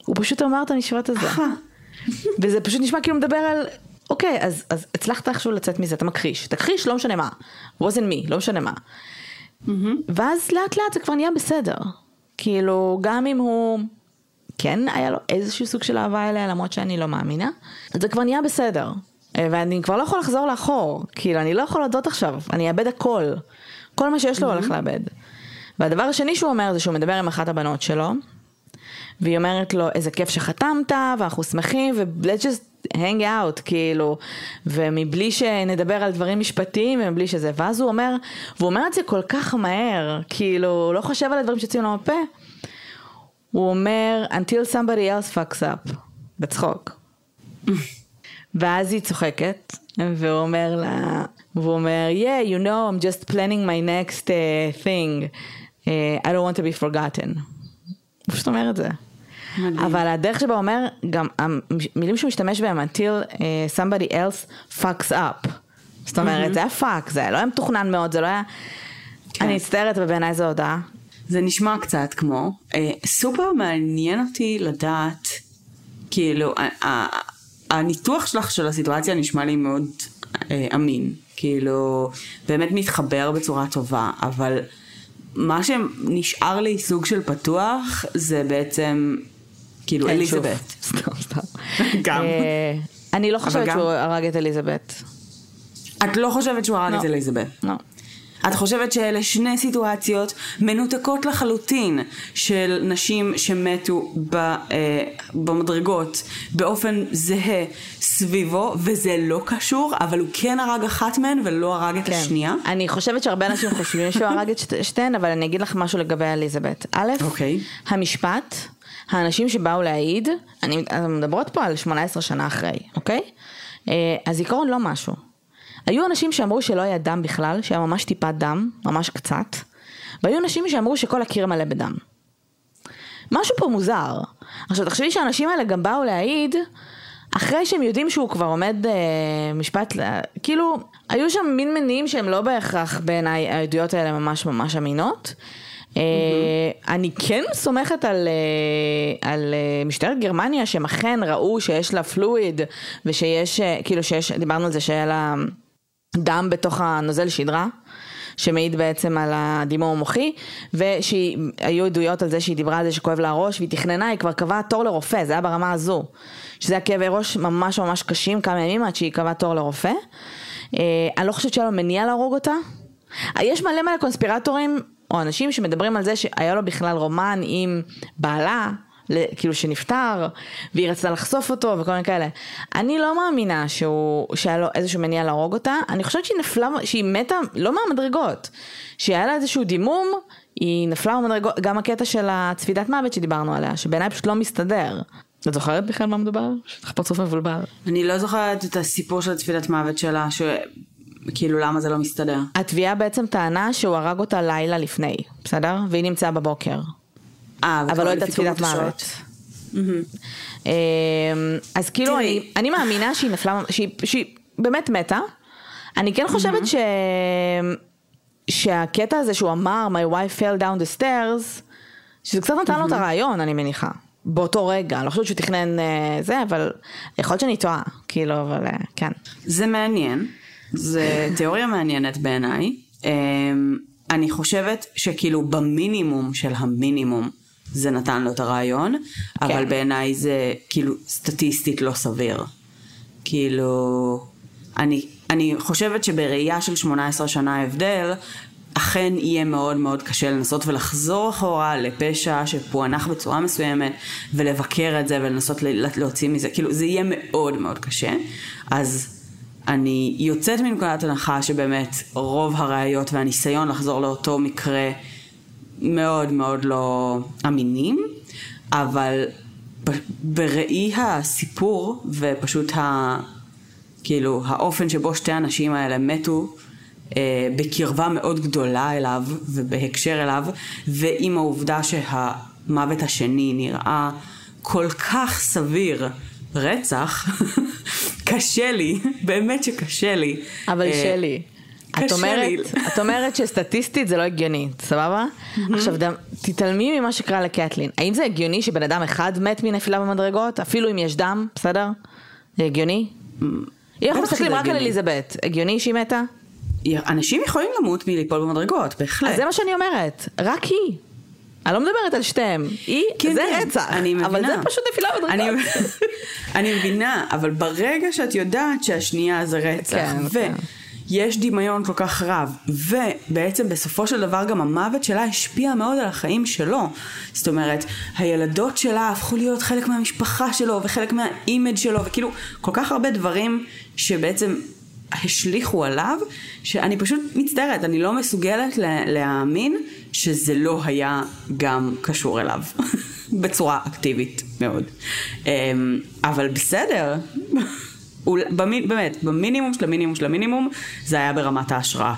הוא פשוט אמר את המשפט הזה. וזה פשוט נשמע כאילו מדבר על, אוקיי, אז, אז הצלחת עכשיו לצאת מזה, אתה מכחיש, תכחיש, לא משנה מה. wasn't me, לא משנה מה. ואז לאט לאט זה כבר נהיה בסדר. כאילו, גם אם הוא, כן, היה לו איזשהו סוג של אהבה אליה, למרות שאני לא מאמינה, זה כבר נהיה בסדר. ואני כבר לא יכול לחזור לאחור, כאילו, אני לא יכול לדעות עכשיו, אני אאבד הכל. כל מה שיש לו הולך לאבד. והדבר השני שהוא אומר, זה שהוא מדבר עם אחת הבנות שלו, והיא אומרת לו, איזה כיף שחתמת, ואנחנו שמחים, ו-let's just hang out, כאילו, ומבלי שנדבר על דברים משפטיים, ומבלי שזה, ואז הוא אומר, והוא אומר את זה כל כך מהר, כאילו, לא חושב על הדברים שצאים לו מפה, הוא אומר, until somebody else fucks up, בצחוק. ואז היא צוחקת, והוא אומר לה, והוא אומר, yeah, you know, I'm just planning my next uh, thing, uh, I don't want to be forgotten. הוא פשוט אומר את זה. אבל הדרך שבה אומר, גם המילים שהוא משתמש בהם, until somebody else fucks up. זאת אומרת, זה היה fuck, זה לא היה מתוכנן מאוד, זה לא היה... אני אצטערת ובעיניי זו הודעה. זה נשמע קצת כמו, סופר מעניין אותי לדעת, כאילו, הניתוח שלך של הסיטואציה נשמע לי מאוד אמין, כאילו, באמת מתחבר בצורה טובה, אבל... מה שנשאר לי סוג של פתוח זה בעצם כאילו אליזבת. סתם, סתם. גם. אני לא חושבת שהוא הרג את אליזבת. את לא חושבת שהוא הרג את אליזבת? לא. את חושבת שאלה שני סיטואציות מנותקות לחלוטין של נשים שמתו במדרגות באופן זהה סביבו, וזה לא קשור, אבל הוא כן הרג אחת מהן ולא הרג את השנייה? אני חושבת שהרבה אנשים חושבים שהוא הרג את שתיהן, אבל אני אגיד לך משהו לגבי אליזבת. א', המשפט, האנשים שבאו להעיד, אני מדברות פה על שמונה עשרה שנה אחרי, אוקיי? הזיכרון לא משהו. היו אנשים שאמרו שלא היה דם בכלל, שהיה ממש טיפה דם, ממש קצת, והיו אנשים שאמרו שכל הקיר מלא בדם. משהו פה מוזר. עכשיו, תחשבי שהאנשים האלה גם באו להעיד, אחרי שהם יודעים שהוא כבר עומד אה, משפט, לה... כאילו, היו שם מין מניעים שהם לא בהכרח בעיניי, העדויות האלה ממש ממש אמינות. אה, mm-hmm. אני כן סומכת על, אה, על אה, משטרת גרמניה, שהם אכן ראו שיש לה פלואיד, ושיש, אה, כאילו, שיש, דיברנו על זה שהיה לה... דם בתוך הנוזל שדרה, שמעיד בעצם על הדימום המוחי, ושהיו עדויות על זה שהיא דיברה על זה שכואב לה הראש, והיא תכננה, היא כבר קבעה תור לרופא, זה היה ברמה הזו, שזה היה כאבי ראש ממש ממש קשים, כמה ימים עד שהיא קבעה תור לרופא. אה, אני לא חושבת שהיה לו מניע להרוג אותה. יש מלא מלא קונספירטורים, או אנשים שמדברים על זה שהיה לו בכלל רומן עם בעלה, כאילו שנפטר, והיא רצתה לחשוף אותו וכל מיני כאלה. אני לא מאמינה שהוא, שהיה לו איזשהו מניע להרוג אותה. אני חושבת שהיא נפלה, שהיא מתה, לא מהמדרגות, שהיה לה איזשהו דימום, היא נפלה במדרגות, גם הקטע של הצפידת מוות שדיברנו עליה, שבעיניי פשוט לא מסתדר. את זוכרת בכלל מה מדובר? שתך פרצוף מבולבר. אני לא זוכרת את הסיפור של הצפידת מוות שלה, שכאילו למה זה לא מסתדר. התביעה בעצם טענה שהוא הרג אותה לילה לפני, בסדר? והיא נמצאה בבוקר. אבל לא את הצפידת מוות. אז כאילו, אני מאמינה שהיא נפלה, שהיא באמת מתה. אני כן חושבת שהקטע הזה שהוא אמר, my wife fell down the stairs, שזה קצת נתן לו את הרעיון, אני מניחה. באותו רגע. לא חושבת שהוא תכנן זה, אבל יכול להיות שאני טועה. כאילו, אבל כן. זה מעניין. זה תיאוריה מעניינת בעיניי. אני חושבת שכאילו במינימום של המינימום זה נתן לו את הרעיון, כן. אבל בעיניי זה כאילו סטטיסטית לא סביר. כאילו, אני, אני חושבת שבראייה של שמונה עשרה שנה הבדל, אכן יהיה מאוד מאוד קשה לנסות ולחזור אחורה לפשע שפוענח בצורה מסוימת, ולבקר את זה ולנסות להוציא מזה, כאילו זה יהיה מאוד מאוד קשה. אז אני יוצאת מנקודת הנחה שבאמת רוב הראיות והניסיון לחזור לאותו מקרה מאוד מאוד לא אמינים, אבל בראי הסיפור ופשוט ה, כאילו, האופן שבו שתי האנשים האלה מתו אה, בקרבה מאוד גדולה אליו ובהקשר אליו, ועם העובדה שהמוות השני נראה כל כך סביר רצח, קשה לי, באמת שקשה לי. אבל שלי, את אומרת, את אומרת שסטטיסטית זה לא הגיוני, סבבה? עכשיו, תתעלמי ממה שקרה לקטלין. האם זה הגיוני שבן אדם אחד מת מנפילה במדרגות, אפילו אם יש דם, בסדר? זה הגיוני? אנחנו מסתכלים רק על אליזבת, הגיוני שהיא מתה? אנשים יכולים למות מליפול במדרגות, בהחלט. אז זה מה שאני אומרת, רק היא. אני לא מדברת על שתיהם, היא, זה רצח, אבל זה פשוט נפילה בדרגות. אני מבינה, אבל ברגע שאת יודעת שהשנייה זה רצח, ויש דמיון כל כך רב, ובעצם בסופו של דבר גם המוות שלה השפיע מאוד על החיים שלו, זאת אומרת, הילדות שלה הפכו להיות חלק מהמשפחה שלו, וחלק מהאימג' שלו, וכאילו כל כך הרבה דברים שבעצם השליחו עליו, שאני פשוט מצטערת, אני לא מסוגלת להאמין שזה לא היה גם קשור אליו בצורה אקטיבית מאוד. אבל בסדר, באמת, במינימום של המינימום של המינימום, זה היה ברמת ההשראה.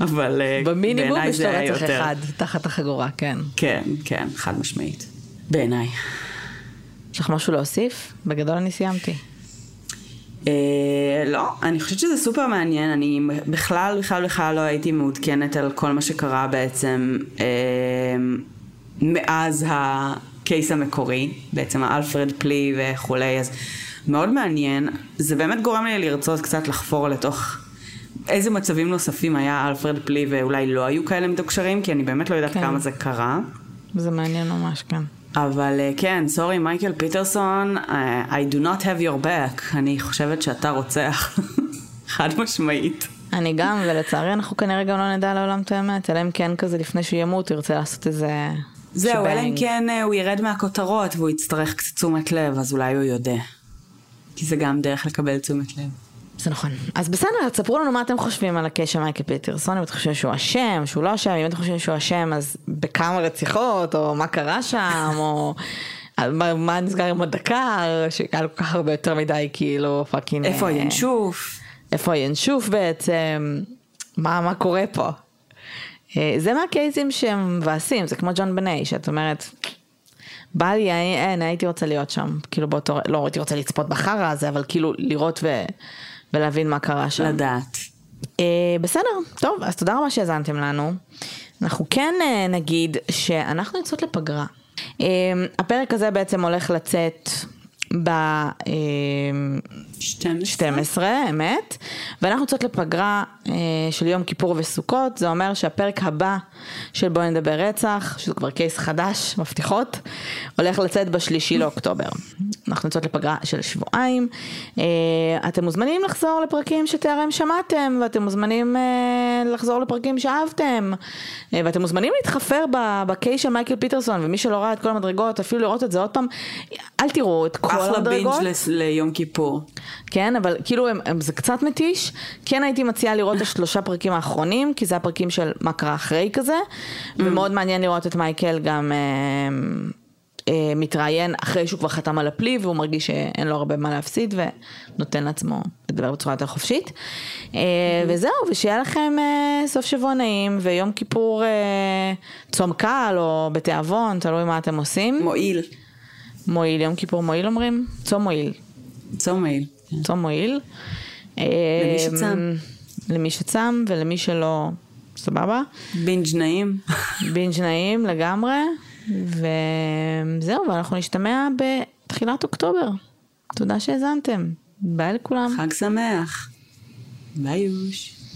אבל במינימום יש לו רצח אחד תחת החגורה, כן. כן, כן, חד משמעית. בעיניי. יש לך משהו להוסיף? בגדול אני סיימתי. לא, אני חושבת שזה סופר מעניין. אני בכלל בכלל בכלל לא הייתי מעודכנת על כל מה שקרה בעצם מאז הקייס המקורי, בעצם האלפרד פלי וכולי, אז מאוד מעניין. זה באמת גורם לי לרצות קצת לחפור לתוך איזה מצבים נוספים היה אלפרד פלי, ואולי לא היו כאלה מתוקשרים, כי אני באמת לא יודעת כמה זה קרה. זה מעניין ממש, כן. אבל כן, סורי מייקל פיטרסון, I do not have your back. אני חושבת שאתה רוצח חד משמעית. אני גם, ולצערי אנחנו כנראה גם לא נדע לעולם את האמת, אלא אם כן כזה לפני שהוא ימות ירצה לעשות איזה זהו, אלא אם כן הוא ירד מהכותרות והוא יצטרך קצת תשומת לב, אז אולי הוא יודע, כי זה גם דרך לקבל תשומת לב. זה נכון. אז בסדר, תספרו לנו מה אתם חושבים על הקשר מייקל פיטרסון, אם אתם חושבים שהוא אשם, שהוא לא אשם, אם אתם חושבים שהוא אשם, אז בכמה רציחות, או מה קרה שם, או מה נסגר עם הדקר, שהיה לו כל כך הרבה יותר מדי, כאילו, פאקינג, איפה הינשוף? איפה הינשוף בעצם? מה, מה קורה פה? זה מהקייסים שהם ועשים, זה כמו ג'ון בני, שאת אומרת, בא לי, אין, הייתי רוצה להיות שם, כאילו באותו, לא הייתי רוצה לצפות בחרה הזה, אבל כאילו לראות ו... ולהבין מה קרה שם. לדעת. בסדר, טוב, אז תודה רבה שהזנתם לנו. אנחנו כן נגיד שאנחנו יוצאות לפגרה. הפרק הזה בעצם הולך לצאת ב-שתים עשרה, אמת, ואנחנו יוצאות לפגרה של יום כיפור וסוכות. זה אומר שהפרק הבא של בוא נדבר רצח, שזה כבר קייס חדש, מבטיחות, הולך לצאת בשלישי לאוקטובר. אנחנו יוצאות לפגרה של שבועיים. אתם מוזמנים לחזור לפרקים שתארם שמעתם, ואתם מוזמנים לחזור לפרקים שאהבתם, ואתם מוזמנים להתחפר בקייס של מייקל פיטרסון, ומי שלא ראה את כל המדרגות, אפילו לראות את זה עוד פעם, אל תראו את כל המדרגות. אחלה בינג' ליום כיפור. כן, אבל כאילו זה קצת מתיש. כן, הייתי מציעה לראות את השלושה פרקים האחרונים, כי זה הפרקים של מה קרה אחרי כזה, ומאוד מעניין לראות את מייקל גם מתראיין אחרי שהוא כבר חתם על הפלי, והוא מרגיש שאין לו הרבה מה להפסיד, ונותן לעצמו לדבר בצורה יותר חופשית. וזהו, ושיהיה לכם סוף שבוע נעים, ויום כיפור צום קל, או בתיאבון, תלוי מה אתם עושים. מועיל. מועיל, יום כיפור מועיל אומרים? צום מועיל. צום מועיל. צום מועיל. למי שצם. למי שצם, ולמי שלא, סבבה. בינג' נעים. בינג' נעים לגמרי. וזהו, ואנחנו נשתמע בתחילת אוקטובר. תודה שהזנתם. ביי לכולם. חג שמח. ביי יוש.